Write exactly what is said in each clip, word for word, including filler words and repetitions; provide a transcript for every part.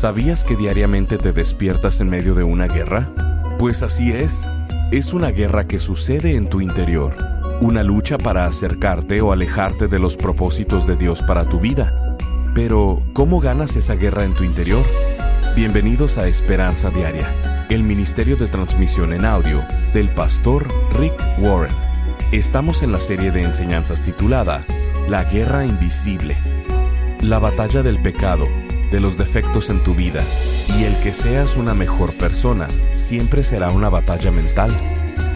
¿Sabías que diariamente te despiertas en medio de una guerra? Pues así es. Es una guerra que sucede en tu interior. Una lucha para acercarte o alejarte de los propósitos de Dios para tu vida. Pero, ¿cómo ganas esa guerra en tu interior? Bienvenidos a Esperanza Diaria, el ministerio de transmisión en audio del pastor Rick Warren. Estamos en la serie de enseñanzas titulada La Guerra Invisible. La batalla del pecado, de los defectos en tu vida, y el que seas una mejor persona siempre será una batalla mental.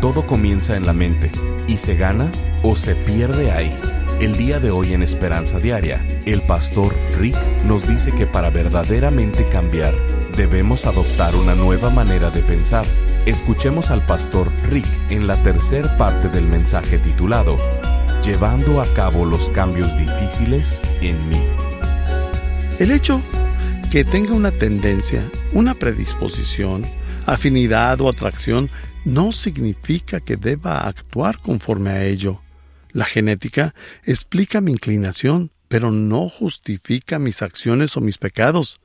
Todo comienza en la mente y se gana o se pierde ahí. El día de hoy en Esperanza Diaria, el pastor Rick nos dice que para verdaderamente cambiar, debemos adoptar una nueva manera de pensar. Escuchemos al pastor Rick en la tercera parte del mensaje titulado Llevando a cabo los cambios difíciles en mí. El hecho que tenga una tendencia, una predisposición, afinidad o atracción no significa que deba actuar conforme a ello. La genética explica mi inclinación, pero no justifica mis acciones o mis pecados.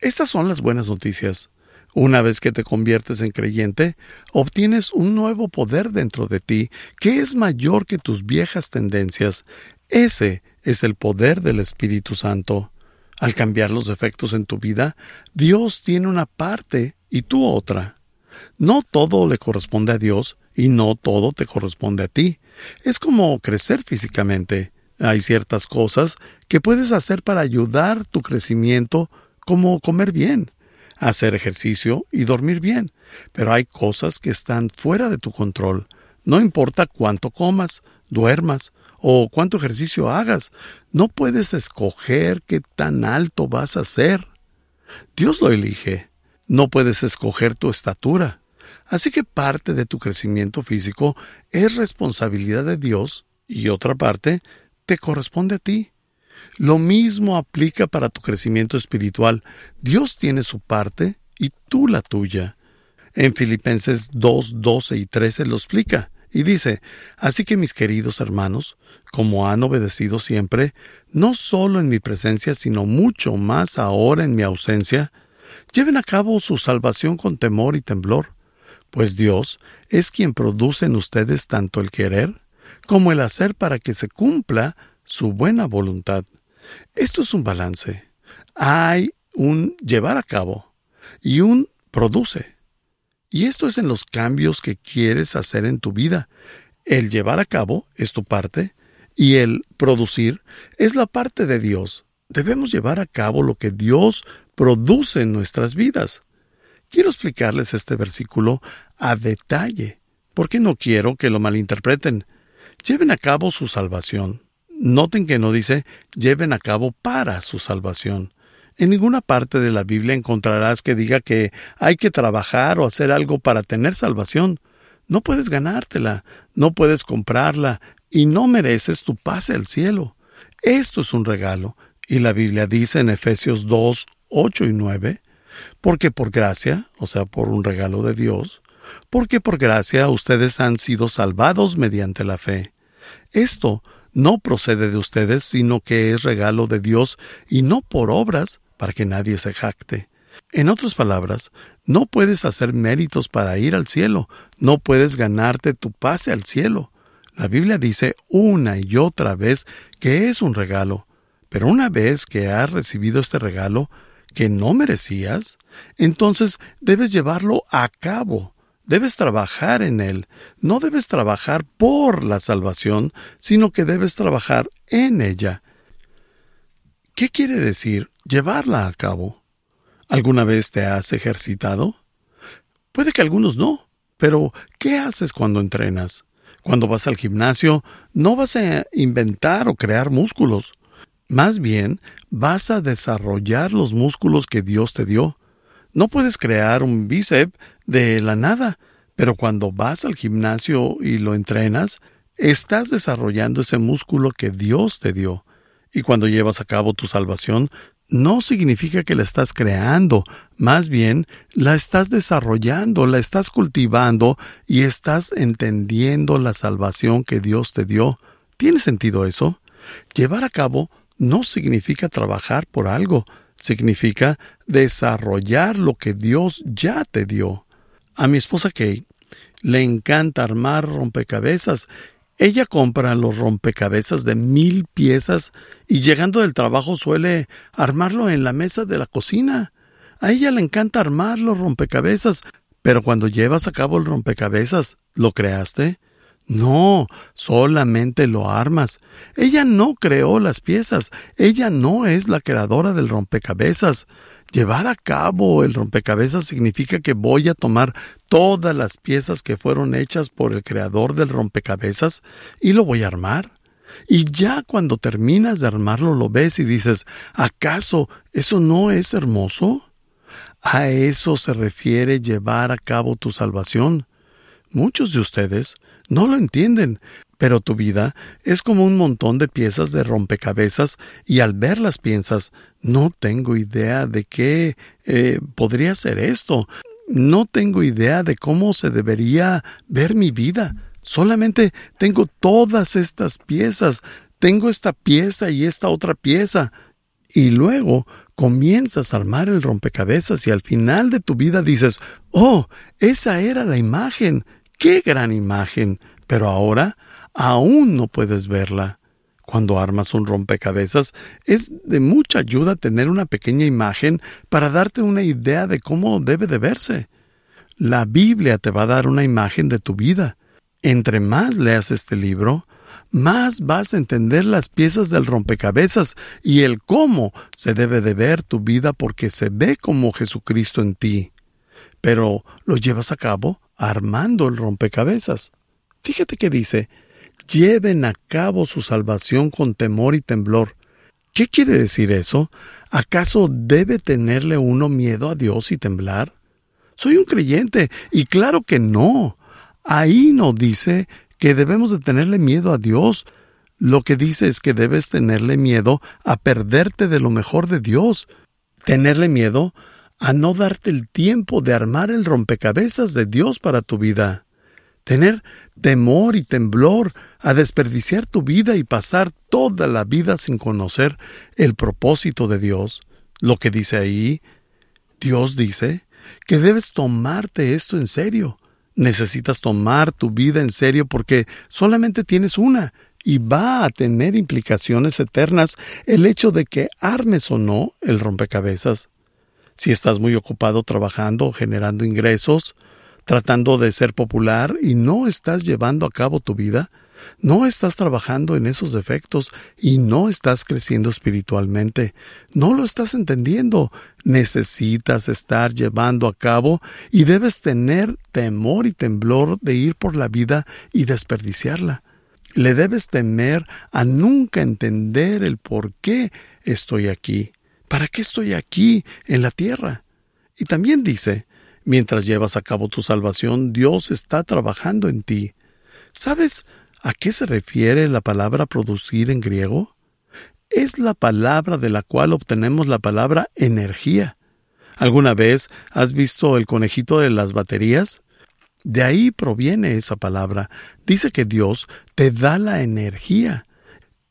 Estas son las buenas noticias. Una vez que te conviertes en creyente, obtienes un nuevo poder dentro de ti que es mayor que tus viejas tendencias. Ese es el poder del Espíritu Santo. Al cambiar los defectos en tu vida, Dios tiene una parte y tú otra. No todo le corresponde a Dios y no todo te corresponde a ti. Es como crecer físicamente. Hay ciertas cosas que puedes hacer para ayudar tu crecimiento, como comer bien, hacer ejercicio y dormir bien. Pero hay cosas que están fuera de tu control. No importa cuánto comas, duermas o cuánto ejercicio hagas, no puedes escoger qué tan alto vas a ser. Dios lo elige. No puedes escoger tu estatura. Así que parte de tu crecimiento físico es responsabilidad de Dios y otra parte te corresponde a ti. Lo mismo aplica para tu crecimiento espiritual. Dios tiene su parte y tú la tuya. En Filipenses dos, doce y trece lo explica y dice: Así que mis queridos hermanos, como han obedecido siempre, no solo en mi presencia, sino mucho más ahora en mi ausencia, lleven a cabo su salvación con temor y temblor, pues Dios es quien produce en ustedes tanto el querer como el hacer para que se cumpla su buena voluntad. Esto es un balance. Hay un llevar a cabo y un produce. Y esto es en los cambios que quieres hacer en tu vida. El llevar a cabo es tu parte y el producir es la parte de Dios. Debemos llevar a cabo lo que Dios produce en nuestras vidas. Quiero explicarles este versículo a detalle, porque no quiero que lo malinterpreten. Lleven a cabo su salvación. Noten que no dice, lleven a cabo para su salvación. En ninguna parte de la Biblia encontrarás que diga que hay que trabajar o hacer algo para tener salvación. No puedes ganártela, no puedes comprarla y no mereces tu pase al cielo. Esto es un regalo. Y la Biblia dice en Efesios dos, ocho y nueve, porque por gracia, o sea, por un regalo de Dios, porque por gracia ustedes han sido salvados mediante la fe. Esto no procede de ustedes, sino que es regalo de Dios y no por obras para que nadie se jacte. En otras palabras, no puedes hacer méritos para ir al cielo, no puedes ganarte tu pase al cielo. La Biblia dice una y otra vez que es un regalo, pero una vez que has recibido este regalo que no merecías, entonces debes llevarlo a cabo. Debes trabajar en él. No debes trabajar por la salvación, sino que debes trabajar en ella. ¿Qué quiere decir llevarla a cabo? ¿Alguna vez te has ejercitado? Puede que algunos no, pero ¿qué haces cuando entrenas? Cuando vas al gimnasio, no vas a inventar o crear músculos. Más bien, vas a desarrollar los músculos que Dios te dio. No puedes crear un bíceps de la nada, pero cuando vas al gimnasio y lo entrenas, estás desarrollando ese músculo que Dios te dio. Y cuando llevas a cabo tu salvación, no significa que la estás creando, más bien la estás desarrollando, la estás cultivando y estás entendiendo la salvación que Dios te dio. ¿Tiene sentido eso? Llevar a cabo no significa trabajar por algo, Significa desarrollar lo que Dios ya te dio. A mi esposa Kay le encanta armar rompecabezas. Ella compra los rompecabezas de mil piezas y llegando del trabajo suele armarlo en la mesa de la cocina. A ella le encanta armar los rompecabezas, pero cuando llevas a cabo el rompecabezas, ¿lo creaste? No, solamente lo armas. Ella no creó las piezas. Ella no es la creadora del rompecabezas. Llevar a cabo el rompecabezas significa que voy a tomar todas las piezas que fueron hechas por el creador del rompecabezas y lo voy a armar. Y ya cuando terminas de armarlo lo ves y dices, ¿acaso eso no es hermoso? A eso se refiere llevar a cabo tu salvación. Muchos de ustedes no lo entienden, pero tu vida es como un montón de piezas de rompecabezas y al verlas piensas, no tengo idea de qué eh, podría ser esto, no tengo idea de cómo se debería ver mi vida, solamente tengo todas estas piezas, tengo esta pieza y esta otra pieza. Y luego comienzas a armar el rompecabezas y al final de tu vida dices, oh, esa era la imagen, qué gran imagen, pero ahora aún no puedes verla. Cuando armas un rompecabezas es de mucha ayuda tener una pequeña imagen para darte una idea de cómo debe de verse. La Biblia te va a dar una imagen de tu vida. Entre más leas este libro, más vas a entender las piezas del rompecabezas y el cómo se debe de ver tu vida porque se ve como Jesucristo en ti. Pero lo llevas a cabo armando el rompecabezas. Fíjate que dice, lleven a cabo su salvación con temor y temblor. ¿Qué quiere decir eso? ¿Acaso debe tenerle uno miedo a Dios y temblar? Soy un creyente y claro que no. Ahí no dice que debemos de tenerle miedo a Dios. Lo que dice es que debes tenerle miedo a perderte de lo mejor de Dios. Tenerle miedo a no darte el tiempo de armar el rompecabezas de Dios para tu vida. Tener temor y temblor a desperdiciar tu vida y pasar toda la vida sin conocer el propósito de Dios. Lo que dice ahí, Dios dice que debes tomarte esto en serio. Necesitas tomar tu vida en serio porque solamente tienes una y va a tener implicaciones eternas el hecho de que armes o no el rompecabezas. Si estás muy ocupado trabajando, generando ingresos, tratando de ser popular y no estás llevando a cabo tu vida, no estás trabajando en esos defectos y no estás creciendo espiritualmente. No lo estás entendiendo. Necesitas estar llevando a cabo y debes tener temor y temblor de ir por la vida y desperdiciarla. Le debes temer a nunca entender el por qué estoy aquí. ¿Para qué estoy aquí en la tierra? Y también dice, mientras llevas a cabo tu salvación, Dios está trabajando en ti. ¿Sabes a qué se refiere la palabra producir en griego? Es la palabra de la cual obtenemos la palabra energía. ¿Alguna vez has visto el conejito de las baterías? De ahí proviene esa palabra. Dice que Dios te da la energía.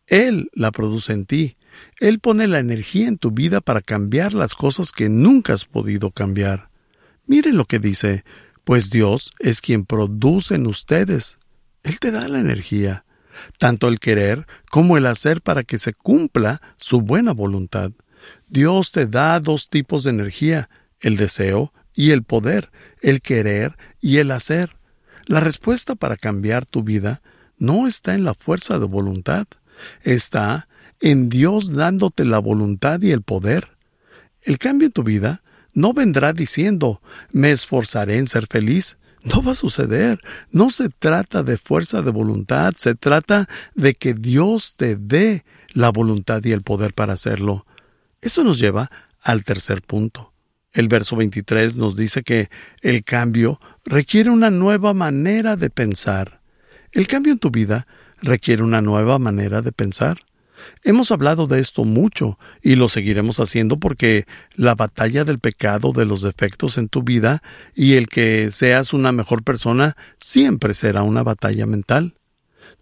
Él la produce en ti. Él pone la energía en tu vida para cambiar las cosas que nunca has podido cambiar. Miren lo que dice, pues Dios es quien produce en ustedes. Él te da la energía, tanto el querer como el hacer para que se cumpla su buena voluntad. Dios te da dos tipos de energía, el deseo y el poder, el querer y el hacer. La respuesta para cambiar tu vida no está en la fuerza de voluntad, está en Dios dándote la voluntad y el poder. El cambio en tu vida no vendrá diciendo, me esforzaré en ser feliz. No va a suceder. No se trata de fuerza de voluntad, se trata de que Dios te dé la voluntad y el poder para hacerlo. Eso nos lleva al tercer punto. El verso veintitrés nos dice que el cambio requiere una nueva manera de pensar. El cambio en tu vida requiere una nueva manera de pensar. Hemos hablado de esto mucho y lo seguiremos haciendo porque la batalla del pecado, de los defectos en tu vida y el que seas una mejor persona siempre será una batalla mental.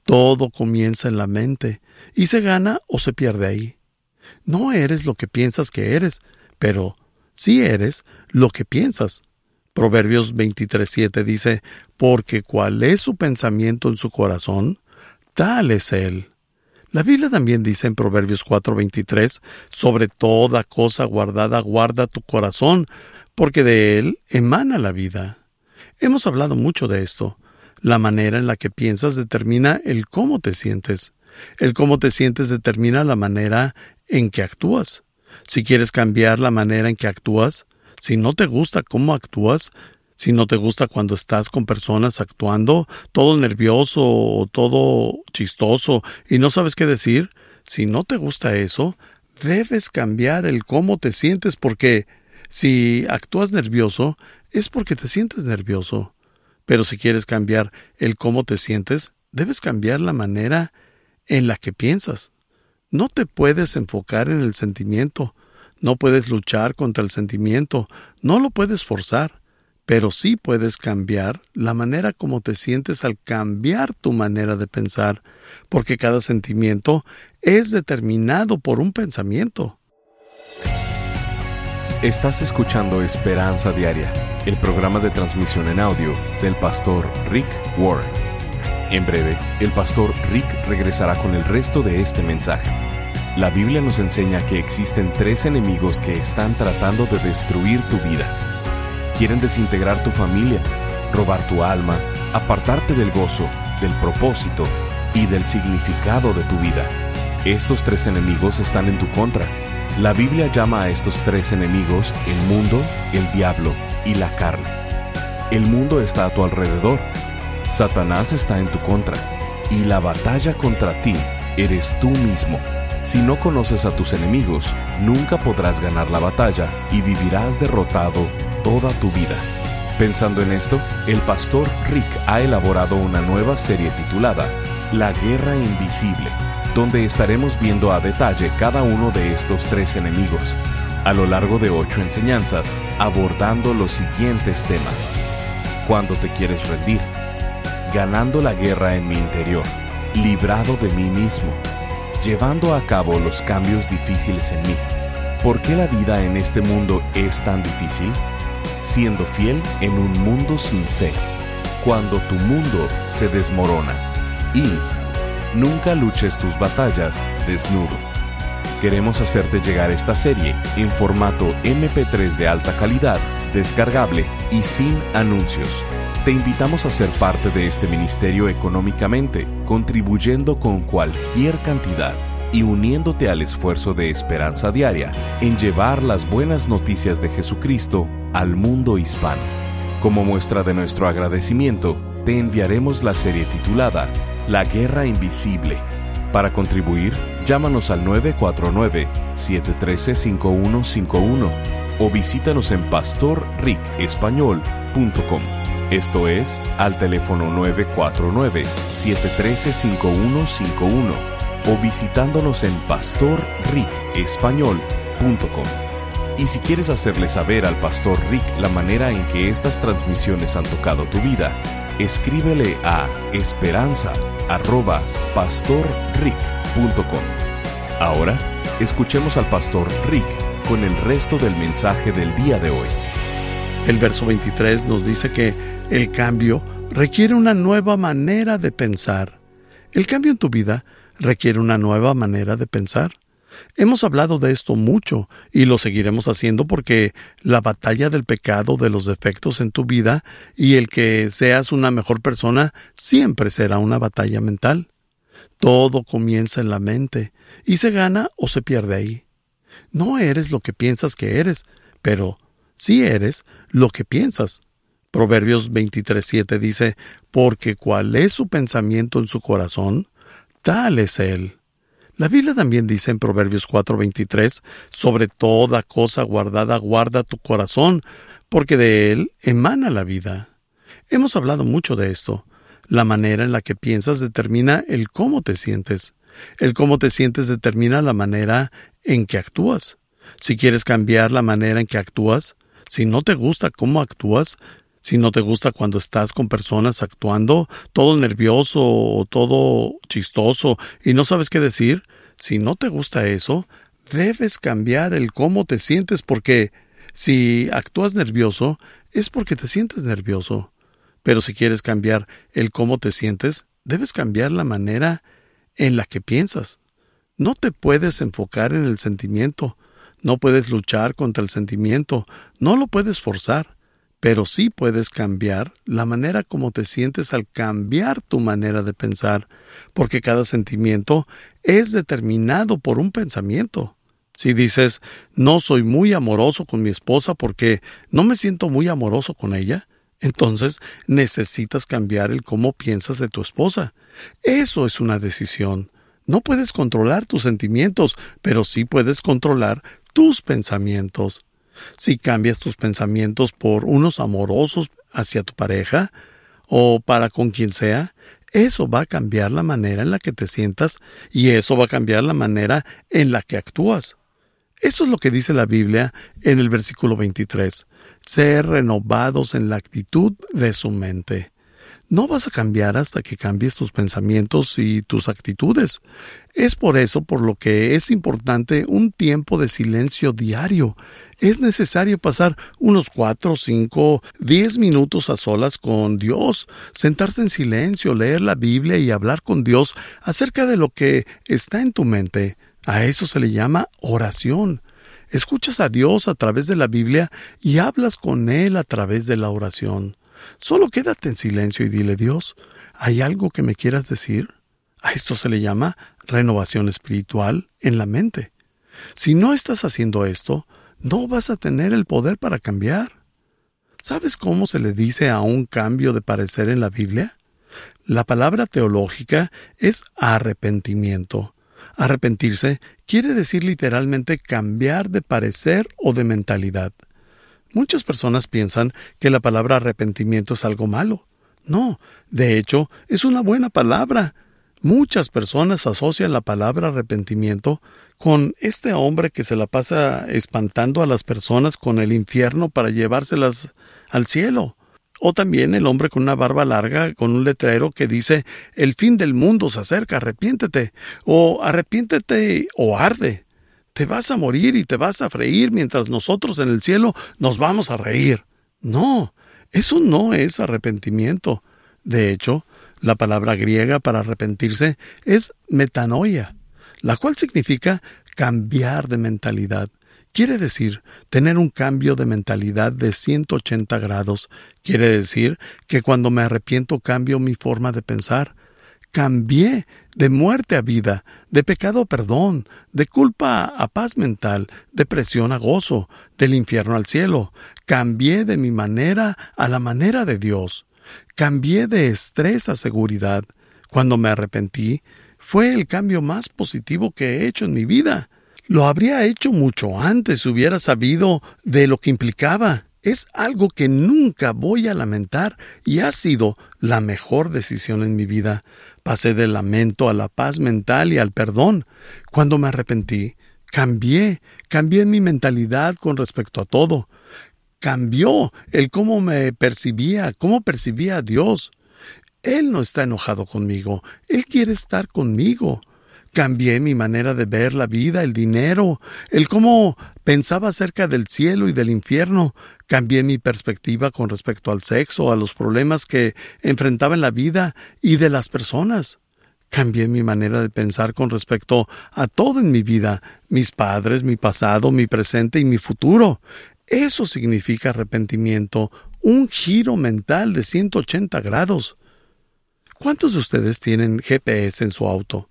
Todo comienza en la mente y se gana o se pierde ahí. No eres lo que piensas que eres, pero sí eres lo que piensas. Proverbios veintitrés siete dice, porque cuál es su pensamiento en su corazón, tal es él. La Biblia también dice en Proverbios cuatro veintitrés, sobre toda cosa guardada guarda tu corazón, porque de él emana la vida. Hemos hablado mucho de esto. La manera en la que piensas determina el cómo te sientes. El cómo te sientes determina la manera en que actúas. Si quieres cambiar la manera en que actúas, si no te gusta cómo actúas, si no te gusta cuando estás con personas actuando, todo nervioso o todo chistoso y no sabes qué decir, si no te gusta eso, debes cambiar el cómo te sientes, porque si actúas nervioso, es porque te sientes nervioso. Pero si quieres cambiar el cómo te sientes, debes cambiar la manera en la que piensas. No te puedes enfocar en el sentimiento. No puedes luchar contra el sentimiento, no lo puedes forzar, pero sí puedes cambiar la manera como te sientes al cambiar tu manera de pensar, porque cada sentimiento es determinado por un pensamiento. Estás escuchando Esperanza Diaria, el programa de transmisión en audio del pastor Rick Warren. En breve, el pastor Rick regresará con el resto de este mensaje. La Biblia nos enseña que existen tres enemigos que están tratando de destruir tu vida. Quieren desintegrar tu familia, robar tu alma, apartarte del gozo, del propósito y del significado de tu vida. Estos tres enemigos están en tu contra. La Biblia llama a estos tres enemigos el mundo, el diablo y la carne. El mundo está a tu alrededor. Satanás está en tu contra. Y la batalla contra ti eres tú mismo. Si no conoces a tus enemigos, nunca podrás ganar la batalla y vivirás derrotado toda tu vida. Pensando en esto, el pastor Rick ha elaborado una nueva serie titulada La Guerra Invisible, donde estaremos viendo a detalle cada uno de estos tres enemigos, a lo largo de ocho enseñanzas, abordando los siguientes temas. Cuando te quieres rendir, ganando la guerra en mi interior, librado de mí mismo, llevando a cabo los cambios difíciles en mí. ¿Por qué la vida en este mundo es tan difícil? Siendo fiel en un mundo sin fe. Cuando tu mundo se desmorona. Y nunca luches tus batallas desnudo. Queremos hacerte llegar esta serie en formato eme pe tres de alta calidad, descargable y sin anuncios. Te invitamos a ser parte de este ministerio económicamente, contribuyendo con cualquier cantidad y uniéndote al esfuerzo de Esperanza Diaria en llevar las buenas noticias de Jesucristo al mundo hispano. Como muestra de nuestro agradecimiento, te enviaremos la serie titulada La Guerra Invisible. Para contribuir, llámanos al nueve cuatro nueve, siete uno tres, cinco uno cinco uno o visítanos en Pastor Rick Español punto com. Esto es, al teléfono nueve cuatro nueve, siete uno tres, cinco uno cinco uno o visitándonos en Pastor Rick Español punto com. Y si quieres hacerle saber al Pastor Rick la manera en que estas transmisiones han tocado tu vida, escríbele a esperanza arroba pastor rick punto com. Ahora, escuchemos al Pastor Rick con el resto del mensaje del día de hoy. El verso veintitrés nos dice que el cambio requiere una nueva manera de pensar. El cambio en tu vida requiere una nueva manera de pensar. Hemos hablado de esto mucho y lo seguiremos haciendo porque la batalla del pecado, de los defectos en tu vida y el que seas una mejor persona siempre será una batalla mental. Todo comienza en la mente y se gana o se pierde ahí. No eres lo que piensas que eres, pero sí eres lo que piensas. Proverbios veintitrés siete dice, porque cuál es su pensamiento en su corazón, tal es él. La Biblia también dice en Proverbios cuatro veintitrés, sobre toda cosa guardada guarda tu corazón, porque de él emana la vida. Hemos hablado mucho de esto. La manera en la que piensas determina el cómo te sientes. El cómo te sientes determina la manera en que actúas. Si quieres cambiar la manera en que actúas, si no te gusta cómo actúas, si no te gusta cuando estás con personas actuando, todo nervioso o todo chistoso y no sabes qué decir, si no te gusta eso, Debes cambiar el cómo te sientes, porque si actúas nervioso, es porque te sientes nervioso. Pero si quieres cambiar el cómo te sientes, debes cambiar la manera en la que piensas. No te puedes enfocar en el sentimiento, no puedes luchar contra el sentimiento, no lo puedes forzar, pero sí puedes cambiar la manera como te sientes al cambiar tu manera de pensar, porque cada sentimiento es determinado por un pensamiento. Si dices, no soy muy amoroso con mi esposa porque no me siento muy amoroso con ella, entonces necesitas cambiar el cómo piensas de tu esposa. Eso es una decisión. No puedes controlar tus sentimientos, pero sí puedes controlar tus pensamientos. Si cambias tus pensamientos por unos amorosos hacia tu pareja o para con quien sea, eso va a cambiar la manera en la que te sientas y eso va a cambiar la manera en la que actúas. Eso es lo que dice la Biblia en el versículo veintitrés. Ser renovados en la actitud de su mente. No vas a cambiar hasta que cambies tus pensamientos y tus actitudes. Es por eso por lo que es importante un tiempo de silencio diario. Es necesario pasar unos cuatro, cinco, diez minutos a solas con Dios, sentarte en silencio, leer la Biblia y hablar con Dios acerca de lo que está en tu mente. A eso se le llama oración. Escuchas a Dios a través de la Biblia y hablas con Él a través de la oración. Solo quédate en silencio y dile, Dios, ¿hay algo que me quieras decir? A esto se le llama renovación espiritual en la mente. Si no estás haciendo esto, no vas a tener el poder para cambiar. ¿Sabes cómo se le dice a un cambio de parecer en la Biblia? La palabra teológica es arrepentimiento. Arrepentirse quiere decir literalmente cambiar de parecer o de mentalidad. Muchas personas piensan que la palabra arrepentimiento es algo malo. No, de hecho, es una buena palabra. Muchas personas asocian la palabra arrepentimiento con este hombre que se la pasa espantando a las personas con el infierno para llevárselas al cielo. O también el hombre con una barba larga con un letrero que dice «El fin del mundo se acerca, arrepiéntete» o «Arrepiéntete o arde». Te vas a morir y te vas a freír mientras nosotros en el cielo nos vamos a reír. No, eso no es arrepentimiento. De hecho, la palabra griega para arrepentirse es metanoia, la cual significa cambiar de mentalidad. Quiere decir tener un cambio de mentalidad de ciento ochenta grados. Quiere decir que cuando me arrepiento cambio mi forma de pensar. Cambié de muerte a vida, de pecado a perdón, de culpa a paz mental, de presión a gozo, del infierno al cielo. Cambié de mi manera a la manera de Dios. Cambié de estrés a seguridad. Cuando me arrepentí, fue el cambio más positivo que he hecho en mi vida. Lo habría hecho mucho antes si hubiera sabido de lo que implicaba. Es algo que nunca voy a lamentar y ha sido la mejor decisión en mi vida. Pasé del lamento a la paz mental y al perdón. Cuando me arrepentí, cambié, cambié mi mentalidad con respecto a todo. Cambió el cómo me percibía, cómo percibía a Dios. Él no está enojado conmigo, Él quiere estar conmigo. Cambié mi manera de ver la vida, el dinero, el cómo pensaba acerca del cielo y del infierno. Cambié mi perspectiva con respecto al sexo, a los problemas que enfrentaba en la vida y de las personas. Cambié mi manera de pensar con respecto a todo en mi vida, mis padres, mi pasado, mi presente y mi futuro. Eso significa arrepentimiento, un giro mental de ciento ochenta grados. ¿Cuántos de ustedes tienen G P S en su auto?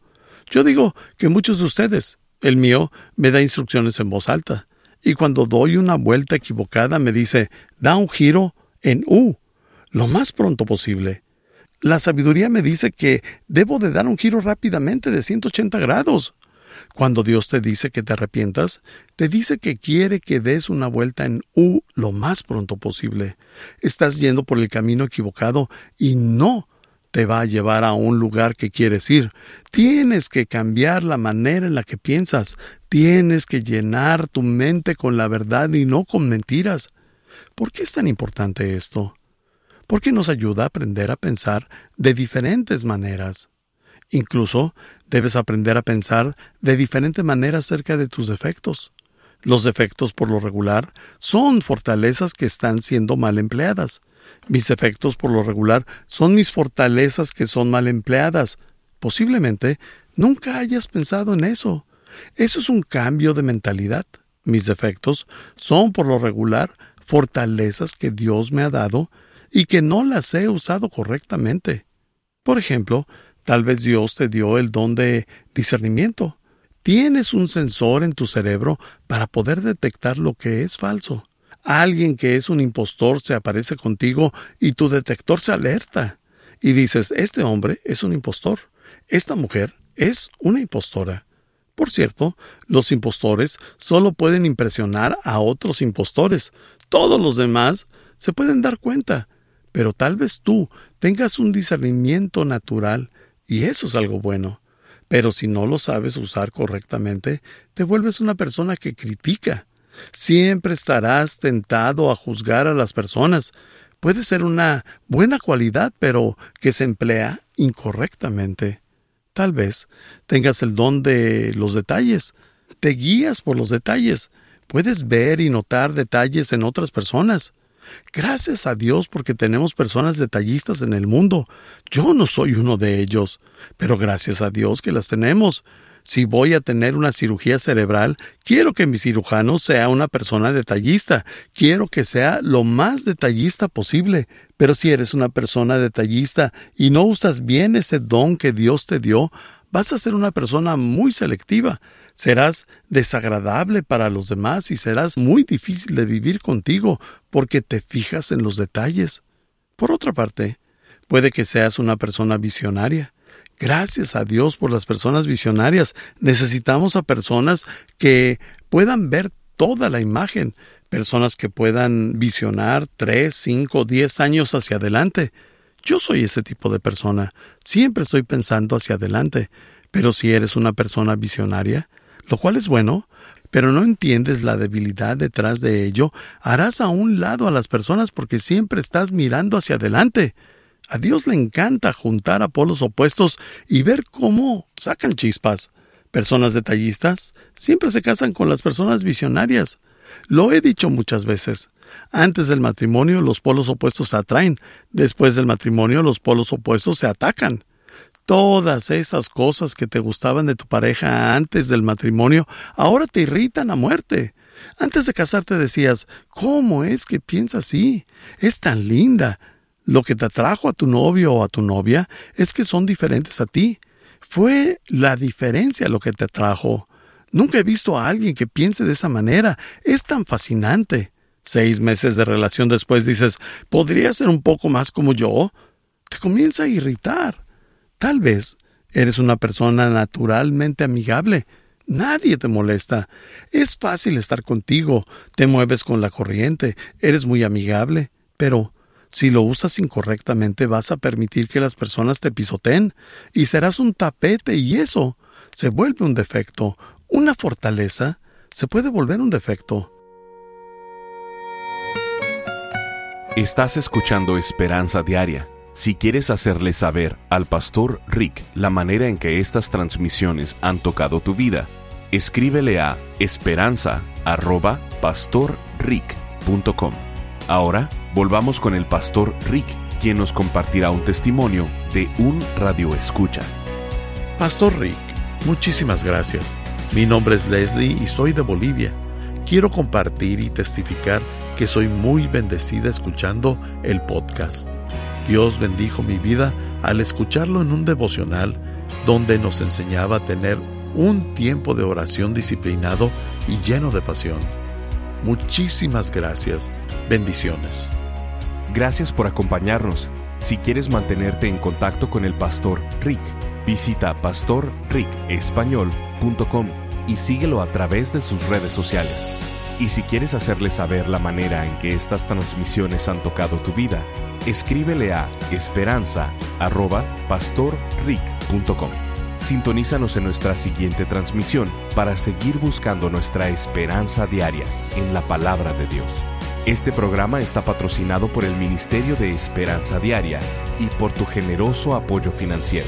Yo digo que muchos de ustedes. El mío me da instrucciones en voz alta. Y cuando doy una vuelta equivocada me dice, da un giro en U, lo más pronto posible. La sabiduría me dice que debo de dar un giro rápidamente de ciento ochenta grados. Cuando Dios te dice que te arrepientas, te dice que quiere que des una vuelta en U lo más pronto posible. Estás yendo por el camino equivocado y no te va a llevar a un lugar que quieres ir. Tienes que cambiar la manera en la que piensas. Tienes que llenar tu mente con la verdad y no con mentiras. ¿Por qué es tan importante esto? Porque nos ayuda a aprender a pensar de diferentes maneras. Incluso Debes aprender a pensar de diferente manera acerca de tus defectos. Los defectos, por lo regular, son fortalezas que están siendo mal empleadas. Mis defectos, por lo regular, son mis fortalezas que son mal empleadas. Posiblemente nunca hayas pensado en eso. Eso es un cambio de mentalidad. Mis defectos son, por lo regular, fortalezas que Dios me ha dado y que no las he usado correctamente. Por ejemplo, tal vez Dios te dio el don de discernimiento. Tienes un sensor en tu cerebro para poder detectar lo que es falso. Alguien que es un impostor se aparece contigo y tu detector se alerta. Y dices, este hombre es un impostor. Esta mujer es una impostora. Por cierto, los impostores solo pueden impresionar a otros impostores. Todos los demás se pueden dar cuenta. Pero tal vez tú tengas un discernimiento natural. Y eso es algo bueno. Pero si no lo sabes usar correctamente, te vuelves una persona que critica. Siempre estarás tentado a juzgar a las personas. Puede ser una buena cualidad, pero que se emplea incorrectamente. Tal vez tengas el don de los detalles. Te guías por los detalles. Puedes ver y notar detalles en otras personas. Gracias a Dios porque tenemos personas detallistas en el mundo. Yo no soy uno de ellos, pero gracias a Dios que las tenemos. Si voy a tener una cirugía cerebral, quiero que mi cirujano sea una persona detallista. Quiero que sea lo más detallista posible. Pero si eres una persona detallista y no usas bien ese don que Dios te dio, vas a ser una persona muy selectiva. Serás desagradable para los demás y serás muy difícil de vivir contigo porque te fijas en los detalles. Por otra parte, puede que seas una persona visionaria. Gracias a Dios por las personas visionarias. Necesitamos a personas que puedan ver toda la imagen. Personas que puedan visionar tres, cinco, diez años hacia adelante. Yo soy ese tipo de persona. Siempre estoy pensando hacia adelante. Pero si eres una persona visionaria, lo cual es bueno, pero no entiendes la debilidad detrás de ello, harás a un lado a las personas porque siempre estás mirando hacia adelante. A Dios le encanta juntar a polos opuestos y ver cómo sacan chispas. Personas detallistas siempre se casan con las personas visionarias. Lo he dicho muchas veces. Antes del matrimonio los polos opuestos se atraen. Después del matrimonio los polos opuestos se atacan. Todas esas cosas que te gustaban de tu pareja antes del matrimonio, ahora te irritan a muerte. Antes de casarte decías, ¿cómo es que piensa así? Es tan linda. Lo que te atrajo a tu novio o a tu novia es que son diferentes a ti. Fue la diferencia lo que te atrajo. Nunca he visto a alguien que piense de esa manera. Es tan fascinante. Seis meses de relación después dices, ¿podría ser un poco más como yo? Te comienza a irritar. Tal vez eres una persona naturalmente amigable. Nadie te molesta. Es fácil estar contigo. Te mueves con la corriente. Eres muy amigable. Pero si lo usas incorrectamente vas a permitir que las personas te pisoteen y serás un tapete y eso se vuelve un defecto. Una fortaleza se puede volver un defecto. Estás escuchando Esperanza Diaria. Si quieres hacerle saber al Pastor Rick la manera en que estas transmisiones han tocado tu vida, escríbele a esperanza arroba pastor rick punto com. Ahora, volvamos con el Pastor Rick, quien nos compartirá un testimonio de un radioescucha. Pastor Rick, muchísimas gracias. Mi nombre es Leslie y soy de Bolivia. Quiero compartir y testificar que soy muy bendecida escuchando el podcast. Dios bendijo mi vida al escucharlo en un devocional donde nos enseñaba a tener un tiempo de oración disciplinado y lleno de pasión. Muchísimas gracias. Bendiciones. Gracias por acompañarnos. Si quieres mantenerte en contacto con el Pastor Rick, visita pastor rick español punto com y síguelo a través de sus redes sociales. Y si quieres hacerle saber la manera en que estas transmisiones han tocado tu vida, escríbele a esperanza arroba pastor rick punto com. Sintonízanos en nuestra siguiente transmisión para seguir buscando nuestra esperanza diaria en la Palabra de Dios. Este programa está patrocinado por el Ministerio de Esperanza Diaria y por tu generoso apoyo financiero.